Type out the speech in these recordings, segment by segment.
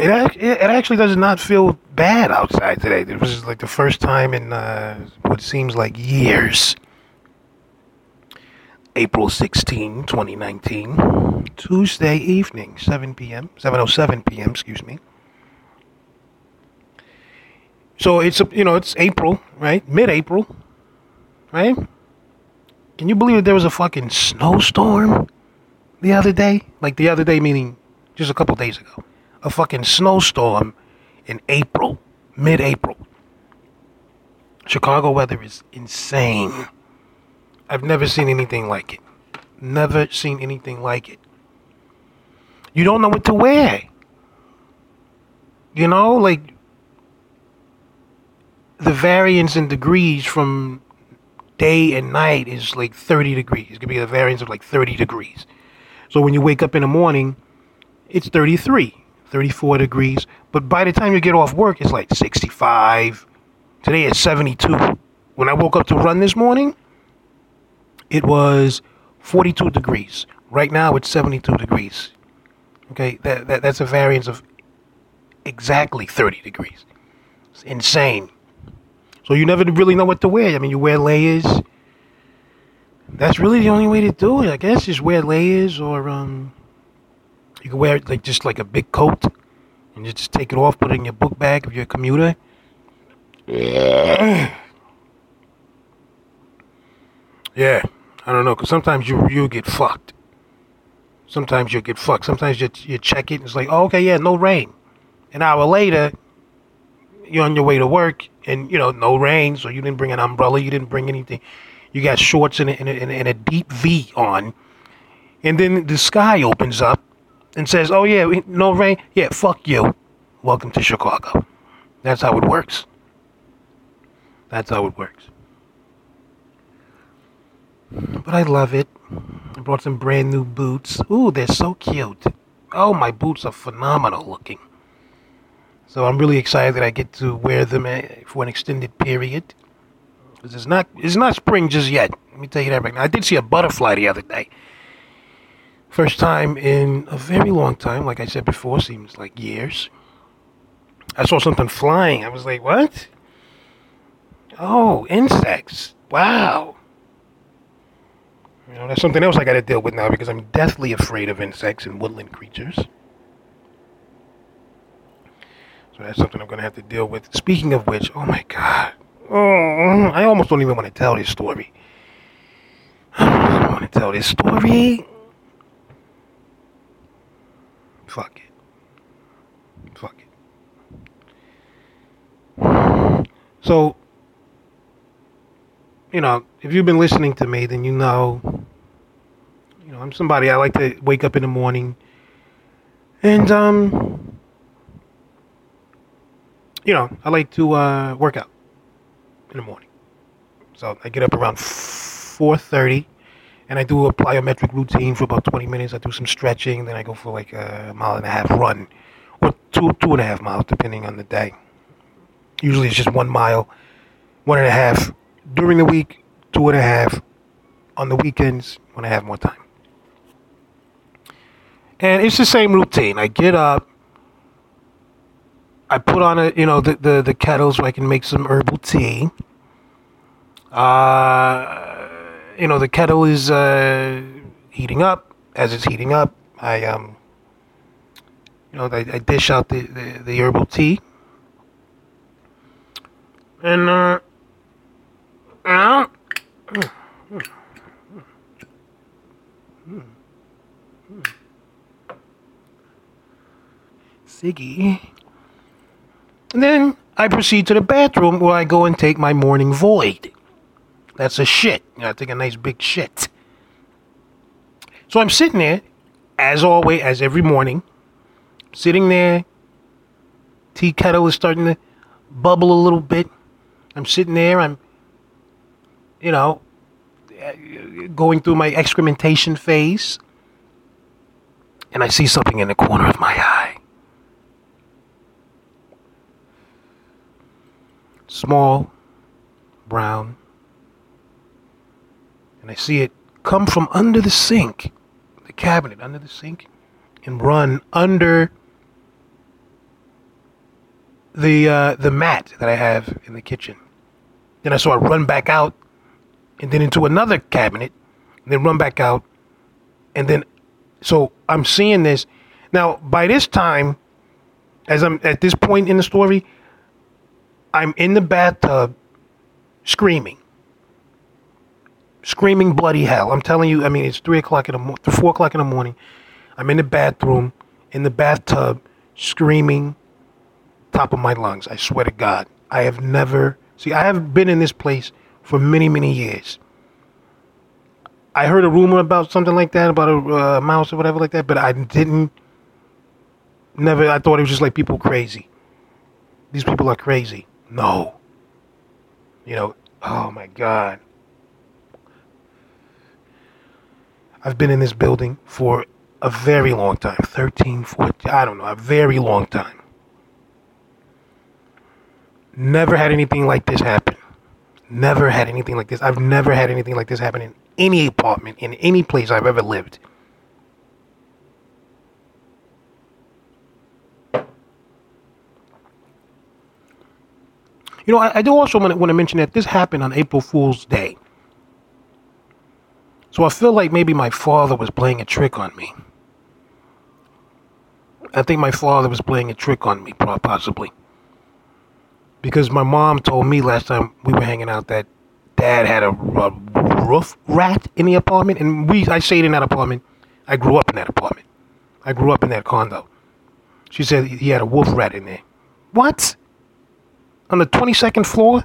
It actually does not feel bad outside today. It was like the first time in what seems like years. April 16, 2019, Tuesday evening, 7:07 p.m., excuse me. So it's, you know, it's April, right? Mid-April, right? Can you believe that there was a fucking snowstorm the other day? Like the other day, meaning just a couple days ago. A fucking snowstorm in April, mid-April. Chicago weather is insane. I've never seen anything like it. Never seen anything like it. You don't know what to wear. You know, like the variance in degrees from day and night is like 30 degrees. It could be the variance of like 30 degrees. So when you wake up in the morning, it's 33, 34 degrees. But by the time you get off work, it's like 65. Today it's 72. When I woke up to run this morning, it was 42 degrees. Right now it's 72 degrees. Okay, that's a variance of exactly 30 degrees. It's insane. So you never really know what to wear. I mean, you wear layers. That's really the only way to do it, I guess. Just wear layers, or you can wear like just like a big coat, and you just take it off, put it in your book bag if you're a commuter. Yeah, I don't know, because sometimes you get fucked. Sometimes you'll get fucked. Sometimes you check it and it's like, oh, okay, yeah, no rain. An hour later, you're on your way to work and, you know, no rain, so you didn't bring an umbrella, you didn't bring anything. You got shorts and a deep V on. And then the sky opens up and says, oh, yeah, no rain. Yeah, fuck you. Welcome to Chicago. That's how it works. That's how it works. But I love it. I brought some brand new boots. Ooh, they're so cute. Oh, my boots are phenomenal looking. So I'm really excited that I get to wear them for an extended period. Because it's not spring just yet. Let me tell you that right now. I did see a butterfly the other day. First time in a very long time. Like I said before, seems like years. I saw something flying. I was like, what? Oh, insects. Wow. You know, that's something else I got to deal with now, because I'm deathly afraid of insects and woodland creatures. So that's something I'm going to have to deal with. Speaking of which, oh my God. Oh, I almost don't even want to tell this story. I don't want to tell this story. Fuck it. Fuck it. So, you know, if you've been listening to me, then you know, I'm somebody, I like to wake up in the morning and, you know, I like to work out in the morning. So I get up around 4:30 and I do a plyometric routine for about 20 minutes. I do some stretching, then I go for like a 1.5 mile run, or 2.5 miles, depending on the day. Usually it's just 1 mile, 1.5 during the week, 2.5 on the weekends when I have more time. And it's the same routine. I get up, I put on the kettle so I can make some herbal tea. The kettle is heating up. As it's heating up, I dish out the herbal tea. And Siggy. And then I proceed to the bathroom, where I go and take my morning void. That's a shit. You know, I take a nice big shit. So I'm sitting there, as always, as every morning, sitting there. Tea kettle is starting to bubble a little bit. I'm sitting there. I'm going through my excrementation phase, and I see something in the corner of my eye. Small, brown, and I see it come from under the sink, the cabinet under the sink, and run under the mat that I have in the kitchen. Then I saw it run back out, and then into another cabinet, and then run back out, and then, so I'm seeing this. Now, by this time, as I'm at this point in the story, I'm in the bathtub screaming bloody hell. I'm telling you, I mean, it's 4 o'clock in the morning. I'm in the bathroom, in the bathtub, screaming top of my lungs. I swear to God, I have been in this place for many, many years. I heard a rumor about something like that, about a mouse or whatever like that, but I thought it was just like people crazy. These people are crazy. No. Oh my God. I've been in this building for a very long time, 13, 14, I don't know, a very long time. Never had anything like this happen. Never had anything like this. I've never had anything like this happen in any apartment, in any place I've ever lived. I do also want to mention that this happened on April Fool's Day. So I feel like maybe my father was playing a trick on me. I think my father was playing a trick on me, possibly. Because my mom told me last time we were hanging out that Dad had a roof rat in the apartment. And I stayed in that apartment. I grew up in that apartment. I grew up in that condo. She said he had a wolf rat in there. What? On the 22nd floor?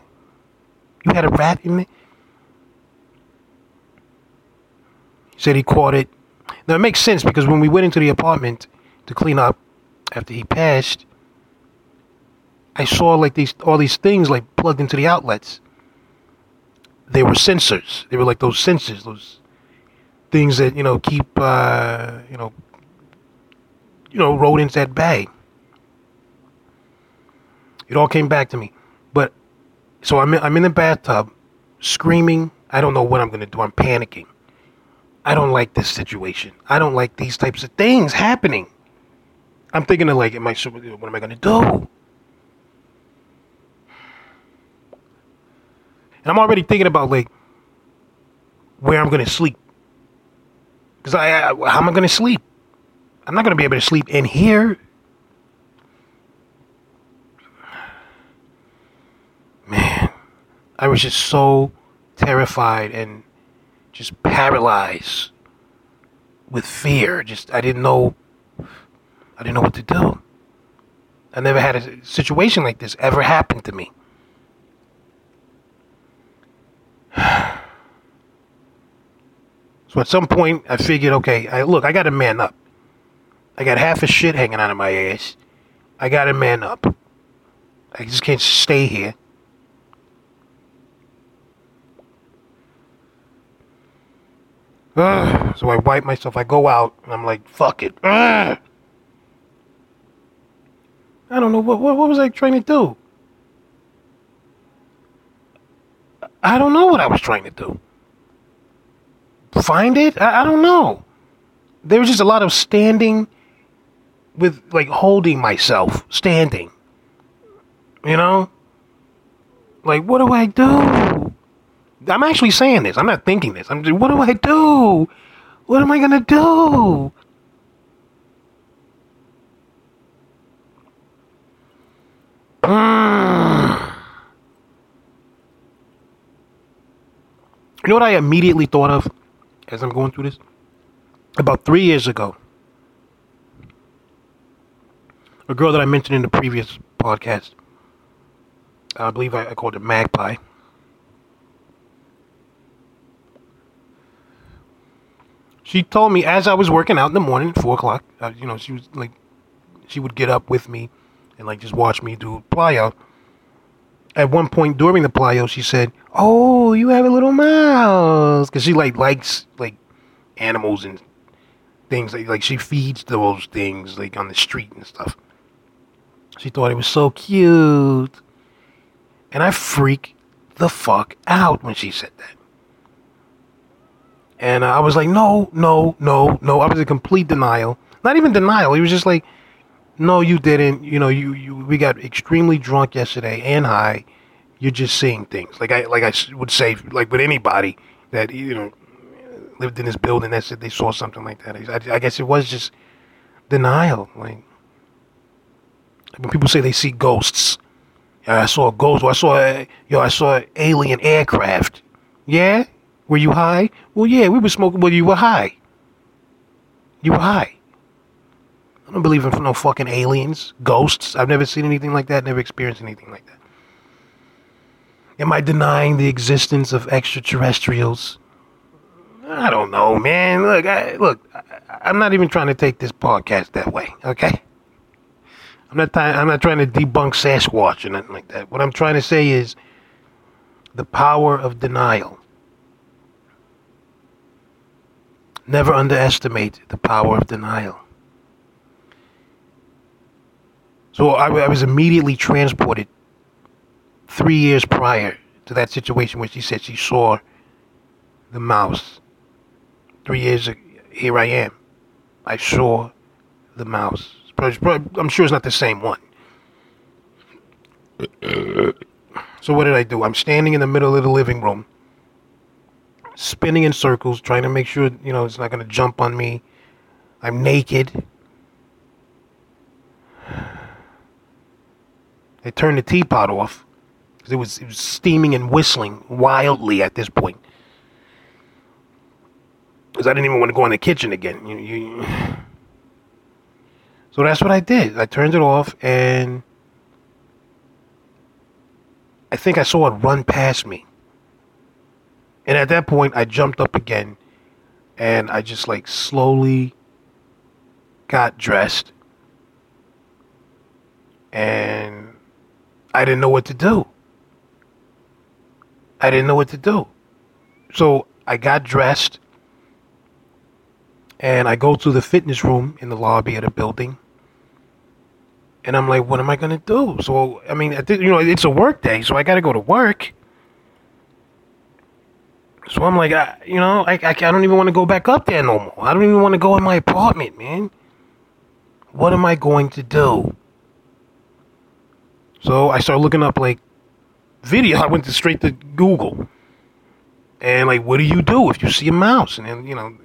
You had a rat in there? Said he caught it. Now it makes sense, because when we went into the apartment to clean up after he passed, I saw like all these things like plugged into the outlets. They were sensors. They were like those sensors, those things that keep rodents at bay. It all came back to me. But so I'm in the bathtub, screaming. I don't know what I'm gonna do. I'm panicking. I don't like this situation. I don't like these types of things happening. I'm thinking of like, what am I going to do? And I'm already thinking about like where I'm going to sleep. Because how am I going to sleep? I'm not going to be able to sleep in here. Man, I was just so terrified and just paralyzed with fear. I didn't know what to do. I never had a situation like this ever happen to me. So at some point I figured, okay, I gotta man up. I got half a shit hanging out of my ass. I gotta man up. I just can't stay here. So I wipe myself, I go out, and I'm like, fuck it. I don't know, what was I trying to do? I don't know what I was trying to do. Find it? I don't know. There was just a lot of standing with, like, holding myself, standing. Like, what do I do? I'm actually saying this. I'm not thinking this. I'm just, what do I do? What am I going to do? You know what I immediately thought of as I'm going through this? About 3 years ago, a girl that I mentioned in the previous podcast, I believe I called her Magpie. She told me as I was working out in the morning at 4 o'clock, she was like, she would get up with me and like just watch me do plyo. At one point during the plyo, she said, "Oh, you have a little mouse." Because she like likes like animals and things. Like she feeds those things like on the street and stuff. She thought it was so cute. And I freaked the fuck out when she said that. And I was like, no. I was in complete denial. Not even denial. It was just like, No, you didn't. You know, we got extremely drunk yesterday and high. You're just seeing things. Like I would say, like with anybody that, you know, lived in this building that said they saw something like that. I guess it was just denial. Like when people say they see ghosts. I saw a ghost. Or I saw alien aircraft. Yeah? Were you high? Well, yeah, we were smoking. Well, you were high. You were high. I don't believe in no fucking aliens, ghosts. I've never seen anything like that, never experienced anything like that. Am I denying the existence of extraterrestrials? I don't know, man. Look, I'm not even trying to take this podcast that way, okay? I'm not trying to debunk Sasquatch or nothing like that. What I'm trying to say is the power of denial. Never underestimate the power of denial. So I was immediately transported 3 years prior to that situation where she said she saw the mouse. 3 years ago, here I am. I saw the mouse. I'm sure it's not the same one. So what did I do? I'm standing in the middle of the living room, spinning in circles, trying to make sure, you know, it's not going to jump on me. I'm naked. They turned the teapot off because it was steaming and whistling wildly at this point. Because I didn't even want to go in the kitchen again. So that's what I did. I turned it off, and I think I saw it run past me. And at that point, I jumped up again, and I just like slowly got dressed, and I didn't know what to do. So I got dressed, and I go to the fitness room in the lobby of the building, and I'm like, what am I going to do? So, I mean, it's a work day, so I got to go to work. So I'm like, I don't even want to go back up there no more. I don't even want to go in my apartment, man. What am I going to do? So I started looking up, like, video. I went straight to Google. And, like, what do you do if you see a mouse? And then, you know,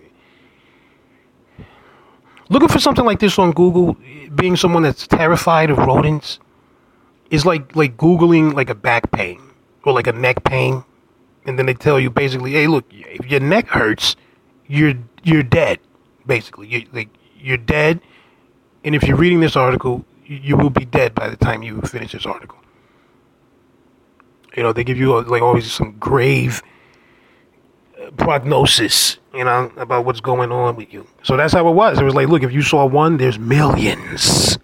looking for something like this on Google, being someone that's terrified of rodents, is like Googling, like, a back pain or, like, a neck pain. And then they tell you basically, hey, look, if your neck hurts, you're dead, basically. You're dead, and if you're reading this article, you will be dead by the time you finish this article. You know, they give you, like, always some grave prognosis, you know, about what's going on with you. So that's how it was. It was like, look, if you saw one, there's millions.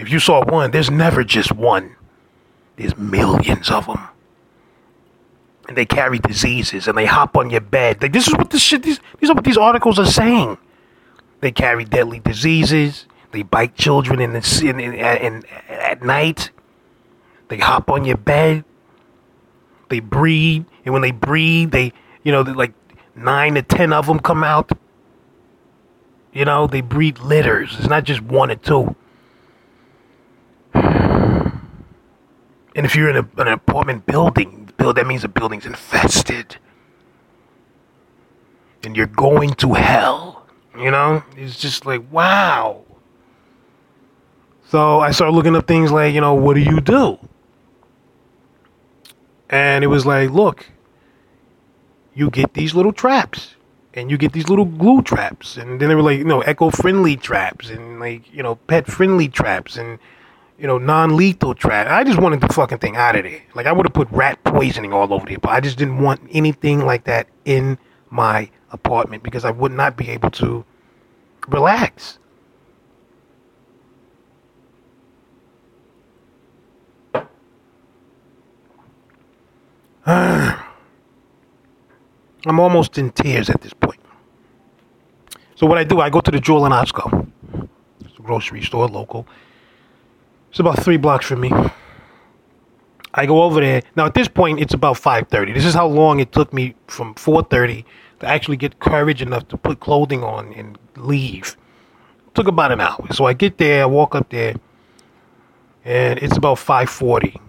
If you saw one, there's never just one. There's millions of them. And they carry diseases, and they hop on your bed. Like, this is what this shit, these are what these articles are saying. They carry deadly diseases. They bite children in at night. They hop on your bed. They breed, and when they breed, they, you know, like 9 to 10 of them come out. You know, they breed litters. It's not just one or two. And if you're in an apartment building, that means the building's infested. And you're going to hell. You know? It's just like, wow. So I started looking up things like, you know, what do you do? And it was like, look, you get these little traps. And you get these little glue traps. And then they were like, you know, eco-friendly traps. And like, you know, pet-friendly traps. And, you know, non-lethal traps. I just wanted the fucking thing out of there. Like, I would have put rat poisoning all over there, but I just didn't want anything like that in my apartment because I would not be able to relax. I'm almost in tears at this point. So what I do, I go to the Jewel and Osco. It's a grocery store, local. It's about 3 blocks from me. I go over there. Now, at this point, it's about 5:30. This is how long it took me from 4:30 to actually get courage enough to put clothing on and leave Took about an hour. So I get there, I walk up there, and it's about 5:40.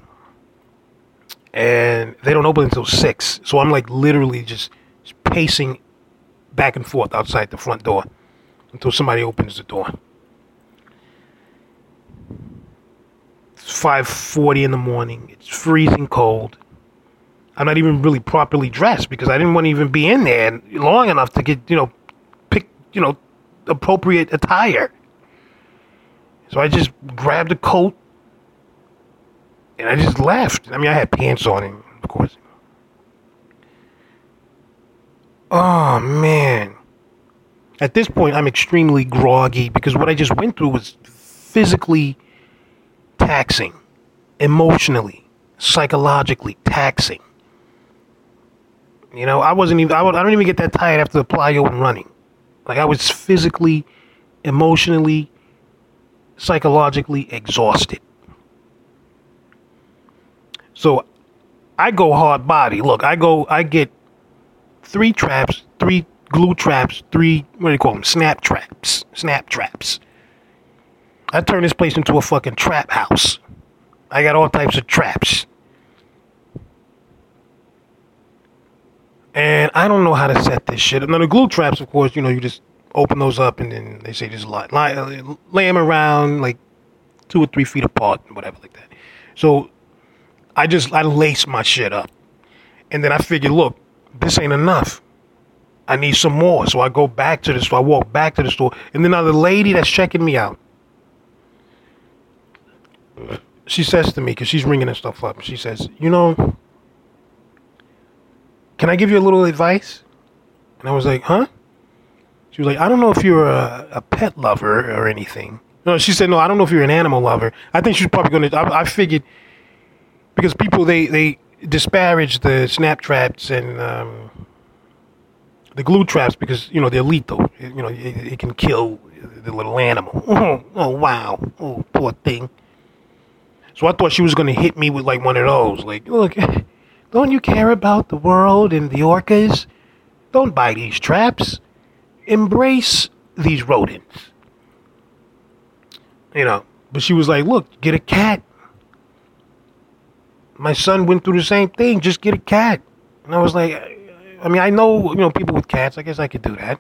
And they don't open until 6. So I'm like literally just pacing back and forth outside the front door until somebody opens the door. It's 5:40 in the morning. It's freezing cold. I'm not even really properly dressed because I didn't want to even be in there long enough to get, pick appropriate attire. So I just grabbed a coat and I just left. I mean, I had pants on, and of course. Oh, man. At this point, I'm extremely groggy because what I just went through was physically taxing, emotionally, psychologically taxing. You know, I don't even get that tired after the plyo and running. Like, I was physically, emotionally, psychologically exhausted. So I go hard body. Look, I get 3 traps, 3 glue traps, 3, snap traps. I turn this place into a fucking trap house. I got all types of traps. And I don't know how to set this shit. Now, the glue traps, of course, you just open those up and then they say there's a lot. Lay them around like 2 or 3 feet apart and whatever like that. So I lace my shit up. And then I figure, look, this ain't enough. I need some more. So I go back to the store. I walk back to the store. And then now the lady that's checking me out, she says to me, because she's ringing and stuff up, she says, can I give you a little advice? And I was like, huh? She was like, I don't know if you're a pet lover or anything. No, she said, no, I don't know if you're an animal lover. I think she's probably going to, I figured, because people, they disparage the snap traps and the glue traps because, they're lethal. It can kill the little animal. Oh, wow. Oh, poor thing. So I thought she was going to hit me with like one of those. Like, look. Don't you care about the world and the orcas? Don't buy these traps. Embrace these rodents. But she was like, look, get a cat. My son went through the same thing. Just get a cat. And I was like, I mean, I know, people with cats. I guess I could do that.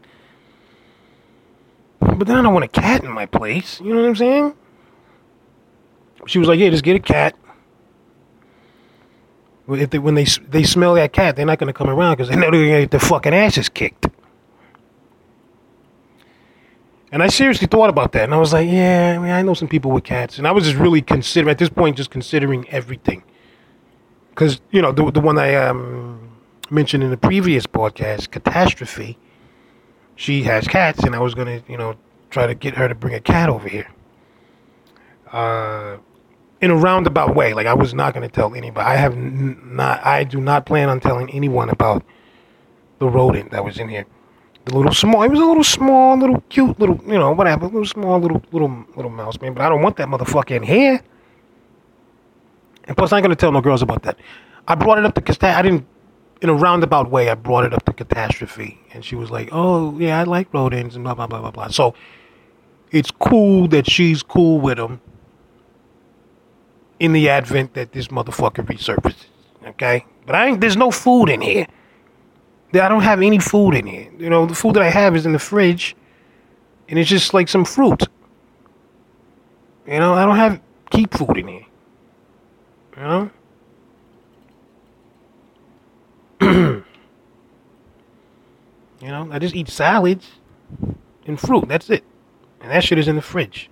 But then I don't want a cat in my place. You know what I'm saying? She was like, yeah, just get a cat. If they, when they smell that cat, they're not going to come around because they know they're going to get their fucking asses kicked. And I seriously thought about that. And I was like, yeah, I mean, I know some people with cats. And I was just really considering everything. Because, the one I mentioned in the previous podcast, Catastrophe, she has cats. And I was going to, try to get her to bring a cat over here. In a roundabout way, like I was not going to tell anybody. I do not plan on telling anyone about the rodent that was in here. It was a little small, little cute, little, whatever. Little small, little mouse, man. But I don't want that motherfucker in here. And plus, I ain't going to tell no girls about that. I brought it up to Catastrophe. In a roundabout way, I brought it up to Catastrophe. And she was like, oh, yeah, I like rodents and blah, blah, blah, blah, blah. So it's cool that she's cool with them. In the advent that this motherfucker resurfaces, okay? But there's no food in here. I don't have any food in here. The food that I have is in the fridge, and it's just like some fruit. I don't have keep food in here. I just eat salads and fruit. That's it. And that shit is in the fridge.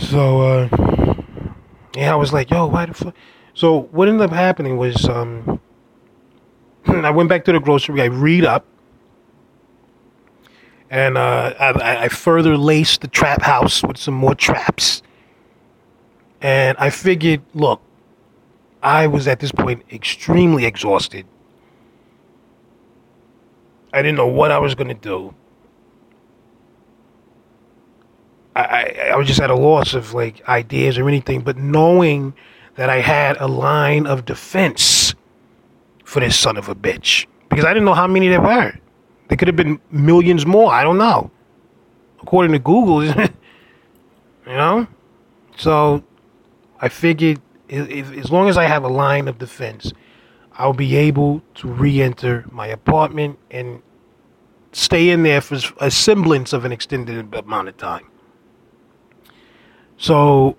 So, I was like, yo, why the fuck? So, what ended up happening was, I went back to the grocery, I read up, and, I further laced the trap house with some more traps. And I figured, look, I was at this point extremely exhausted. I didn't know what I was going to do. I was just at a loss of like ideas or anything, but knowing that I had a line of defense for this son of a bitch, because I didn't know how many there were. There could have been millions more. I don't know. according to Google, you know? So I figured as long as I have a line of defense, I'll be able to re-enter my apartment and stay in there for a semblance of an extended amount of time. So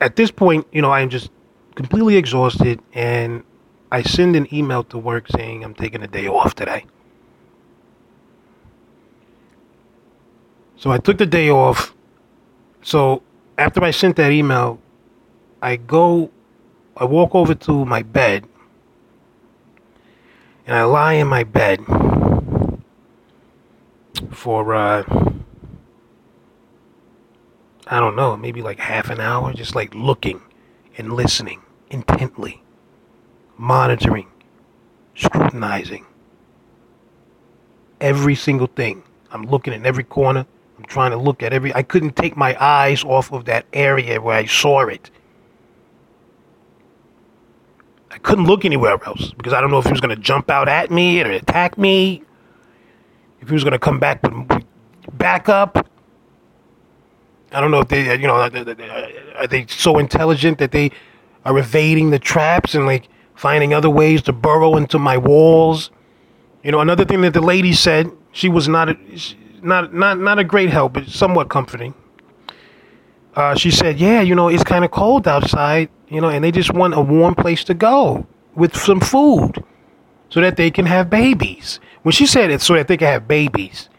at this point, you know, I'm just completely exhausted, and I send an email to work saying I'm taking a day off today. So I took the day off. So after I sent that email, I walk over to my bed, and I lie in my bed for, I don't know, maybe like half an hour, just like looking and listening intently, monitoring, scrutinizing every single thing. I'm looking in every corner. I'm trying to look at I couldn't take my eyes off of that area where I saw it. I couldn't look anywhere else because I don't know if he was going to jump out at me or attack me, if he was going to come back with backup. I don't know if they, you know, are they so intelligent that they are evading the traps and like finding other ways to burrow into my walls. You know, another thing that the lady said, she was not a great help, but somewhat comforting. She said, yeah, you know, it's kind of cold outside, you know, and they just want a warm place to go with some food so that they can have babies. When she said it, so that they can have babies,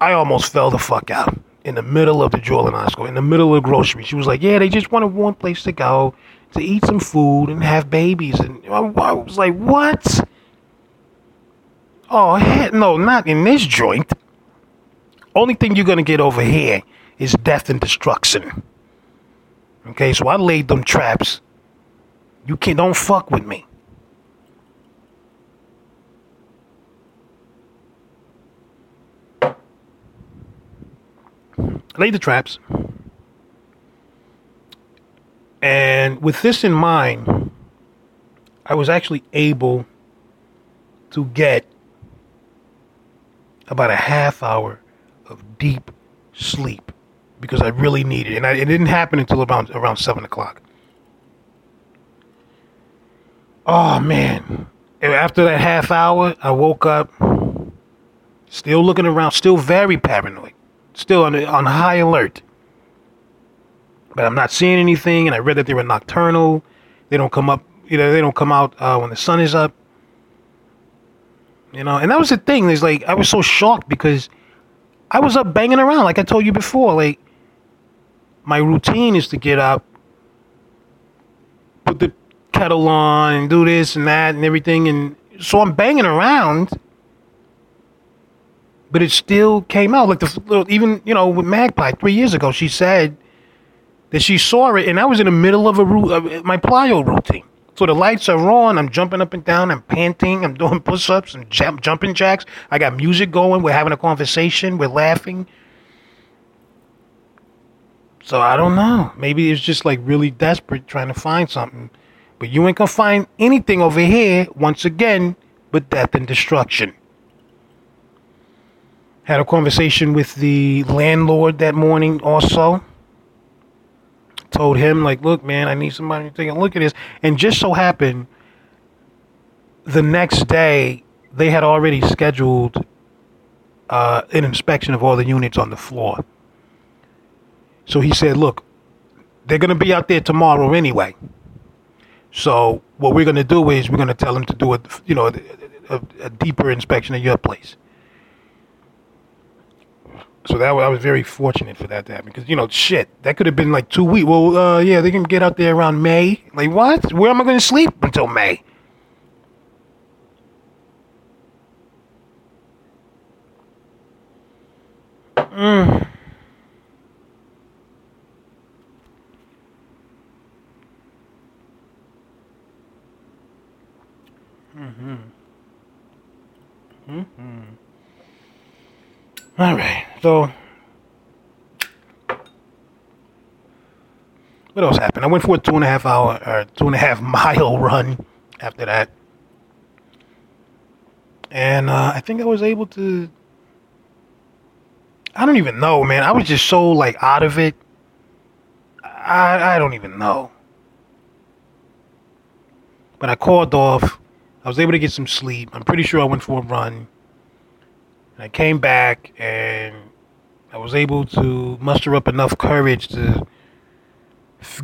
I almost fell the fuck out in the middle of the Joel and Oscar, in the middle of the grocery. She was like, yeah, they just want a warm place to go to eat some food and have babies. And I was like, what? Oh, heck no, not in this joint. Only thing you're going to get over here is death and destruction. Okay, so I laid them traps. You can't, don't fuck with me. I laid the traps. And with this in mind, I was actually able to get about a half hour of deep sleep because I really needed it. And it didn't happen until around 7 o'clock. Oh, man. And after that half hour, I woke up, still looking around, still very paranoid, still on high alert. But I'm not seeing anything, and I read that they were nocturnal. They don't come up, you know, they don't come out when the sun is up. You know, and that was the thing. It's like I was so shocked because I was up banging around, like I told you before. Like, my routine is to get up, put the kettle on, and do this and that and everything. And so I'm banging around, but it still came out. Like, even, you know, with Magpie 3 years ago, she said that she saw it, and I was in the middle of my plyo routine. So the lights are on, I'm jumping up and down, I'm panting, I'm doing push-ups, I'm jumping jacks, I got music going, we're having a conversation, we're laughing. So I don't know, maybe it's just like really desperate trying to find something. But you ain't gonna find anything over here, once again, but death and destruction. Had a conversation with the landlord that morning also. Told him, like, look, man, I need somebody to take a look at this. And just so happened, the next day, they had already scheduled an inspection of all the units on the floor. So he said, look, they're going to be out there tomorrow anyway. So what we're going to do is we're going to tell them to do a deeper inspection of your place. So I was very fortunate for that to happen. Because, you know, shit, that could have been like 2 weeks. Well, yeah, they can get out there around May. Like, what? Where am I going to sleep until May? All right, so what else happened? I went for a 2.5 mile run after that. And I think I was able to I don't even know, man. I was just so like out of it. I don't even know. But I called off. I was able to get some sleep. I'm pretty sure I went for a run. I came back and I was able to muster up enough courage to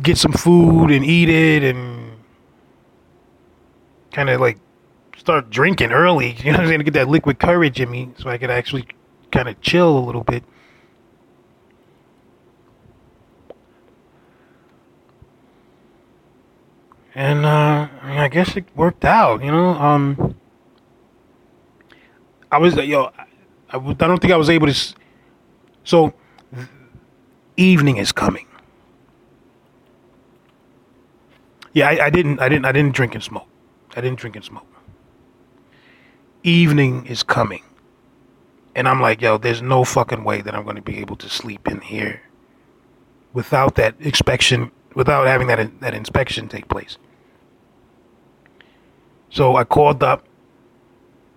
get some food and eat it and kind of like start drinking early. You know what I'm saying? To get that liquid courage in me so I could actually kind of chill a little bit. And I guess it worked out, you know. I don't think I was able to. So, evening is coming. Yeah, I didn't drink and smoke. Evening is coming, and I'm like, yo, there's no fucking way that I'm going to be able to sleep in here without that inspection, without having that inspection take place. So I called up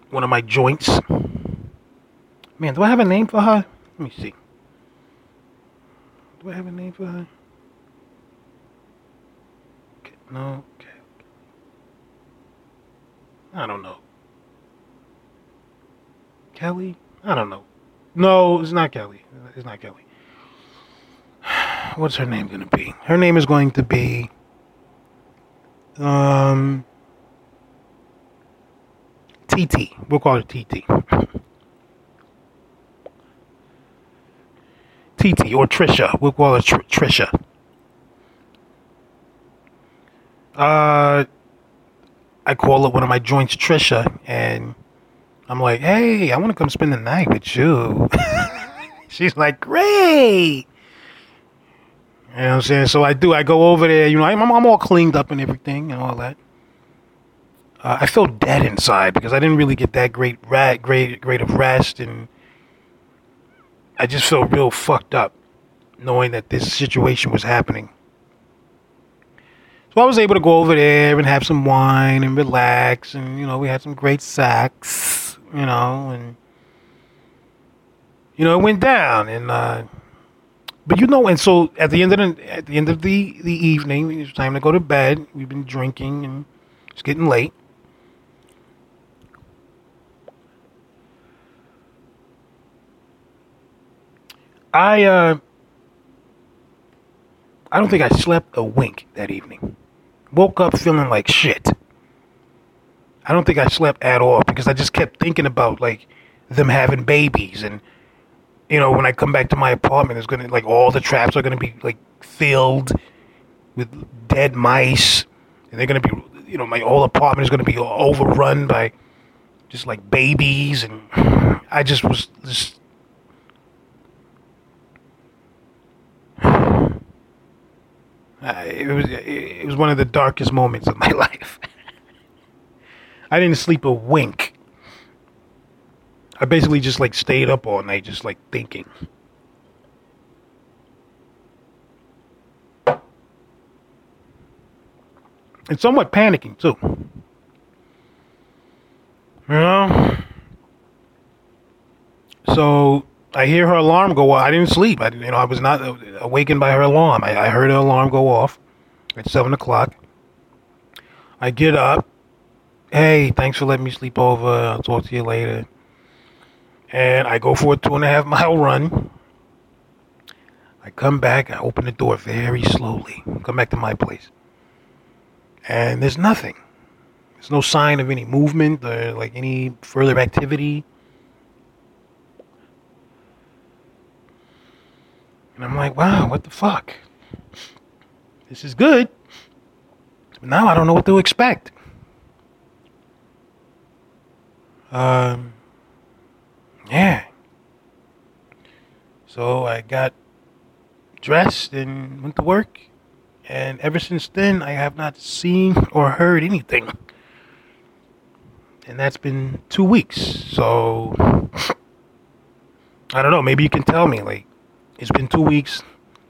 one of my joints. Man, do I have a name for her? Let me see. Do I have a name for her? Okay, no. Okay. I don't know. Kelly? I don't know. No, it's not Kelly. What's her name going to be? Her name is going to be... TT. We'll call her TT. TT or Trisha. We'll call her Trisha. I call up one of my joints, Trisha, and I'm like, hey, I want to come spend the night with you. She's like, great. You know what I'm saying? So I do. I go over there. You know, I'm all cleaned up and everything and all that. I feel dead inside because I didn't really get that great of rest, and I just feel real fucked up knowing that this situation was happening. So I was able to go over there and have some wine and relax, and you know, we had some great sex, you know, and you know, it went down, and but you know, and so at the end of the evening, it's time to go to bed. We've been drinking and it's getting late. I don't think I slept a wink that evening. Woke up feeling like shit. I don't think I slept at all because I just kept thinking about like them having babies, and you know, when I come back to my apartment, it's gonna like all the traps are gonna be like filled with dead mice, and they're gonna be, you know, my whole apartment is gonna be overrun by just like babies, and I just was just. It was one of the darkest moments of my life. I didn't sleep a wink. I basically just like stayed up all night, just like thinking. And somewhat panicking too. You know? So I hear her alarm go off. I didn't sleep. I was not awakened by her alarm. I heard her alarm go off at 7 o'clock. I get up. Hey, thanks for letting me sleep over. I'll talk to you later. And I go for a 2.5 mile run. I come back. I open the door very slowly. Come back to my place. And there's nothing. There's no sign of any movement or like any further activity. And I'm like, wow, what the fuck? This is good. But now I don't know what to expect. Yeah. So I got dressed and went to work. And ever since then, I have not seen or heard anything. And that's been 2 weeks. So, I don't know. Maybe you can tell me, like, it's been 2 weeks,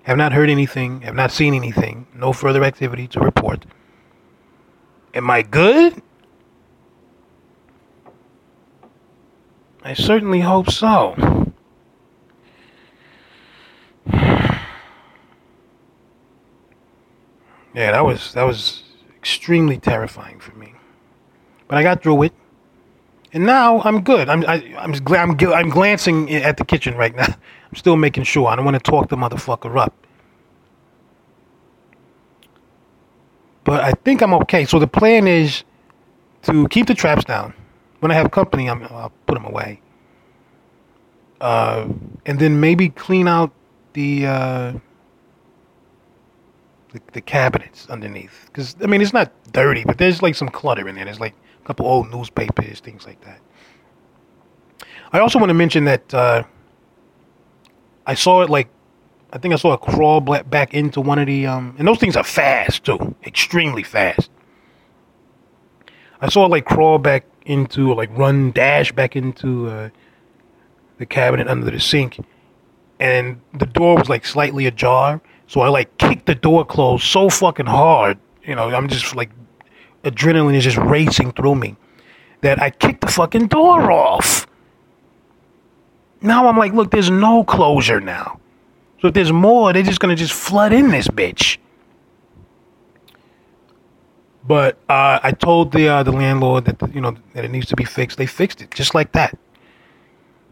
have not heard anything, have not seen anything, no further activity to report. Am I good? I certainly hope so. Yeah, that was extremely terrifying for me. But I got through it, and now I'm good. I'm glancing at the kitchen right now. I'm still making sure I don't want to talk the motherfucker up. But I think I'm okay. So the plan is to keep the traps down. When I have company, I'll put them away. And then maybe clean out the cabinets underneath. Because, I mean, it's not dirty, but there's like some clutter in there. There's like a couple old newspapers, things like that. I also want to mention that I saw it like, I think I saw it crawl back into one of the, and those things are fast too, extremely fast. I saw it like crawl back into, or like dash back into the cabinet under the sink, and the door was like slightly ajar, so I like kicked the door closed so fucking hard, you know, I'm just like, adrenaline is just racing through me, that I kicked the fucking door off. Now I'm like, look, there's no closure now. So if there's more, they're just going to just flood in this bitch. But I told the landlord that, you know, that it needs to be fixed. They fixed it just like that.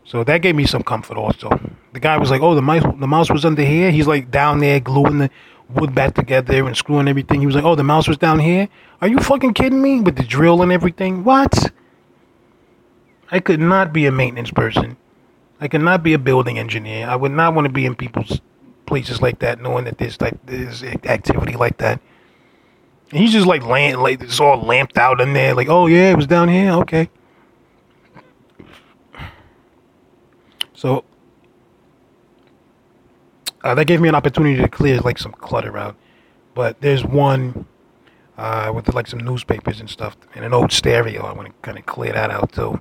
So that gave me some comfort also. The guy was like, oh, the mouse was under here. He's like down there gluing the wood back together and screwing everything. He was like, oh, the mouse was down here. Are you fucking kidding me? With the drill and everything? What? I could not be a maintenance person. I cannot be a building engineer. I would not want to be in people's places like that, knowing that there's activity like that. And he's just like it's all lamped out in there. Like, oh yeah, it was down here. Okay. So that gave me an opportunity to clear like some clutter out. But there's one with like some newspapers and stuff, and an old stereo. I want to kind of clear that out too.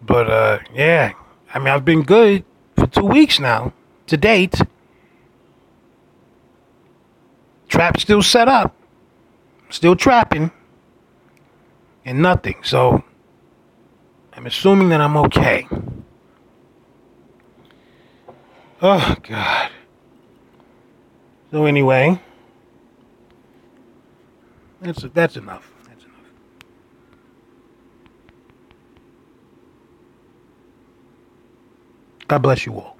But, yeah, I mean, I've been good for 2 weeks now, to date. Trap still set up, still trapping, and nothing. So, I'm assuming that I'm okay. Oh, God. So, anyway, that's enough. God bless you all.